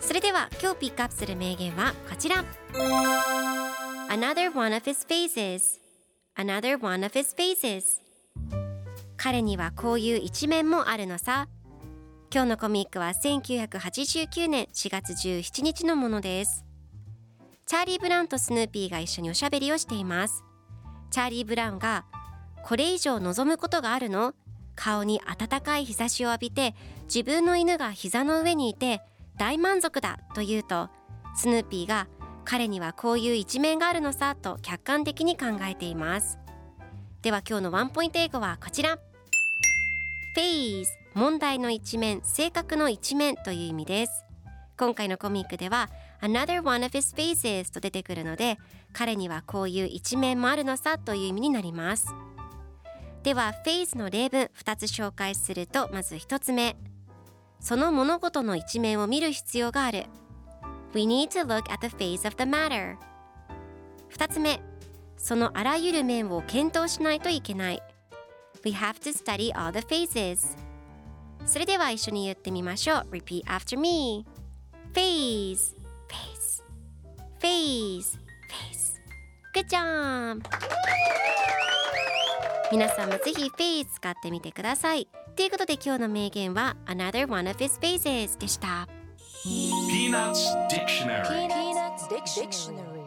それでは今日ピックアップする名言はこちら。 Another one of his phases Another one of his phases 彼にはこういう一面もあるのさ。今日のコミックは1989年4月17日のものです。チャーリー・ブラウンとスヌーピーが一緒におしゃべりをしています。チャーリー・ブラウンが、これ以上望むことがあるの？顔に暖かい日差しを浴びて自分の犬が膝の上にいて大満足だと言うと、スヌーピーが、彼にはこういう一面があるのさと客観的に考えています。では今日のワンポイント英語はこちら。 Phase 問題の一面、性格の一面という意味です。今回のコミックでは Another one of his phases と出てくるので、彼にはこういう一面もあるのさという意味になります。ではフェーズの例文2つ紹介すると、まず1つ目、その物事の一面を見る必要がある。 We need to look at the face of the matter。 2つ目、そのあらゆる面を検討しないといけない。 We have to study all the faces。 それでは一緒に言ってみましょう。 Repeat after me。 Face Face Face Face Good job。皆さんもぜひ Phase 使ってみてください。ということで今日の名言は Another one of his phases でした。ピーナッツ・ディクショナリー。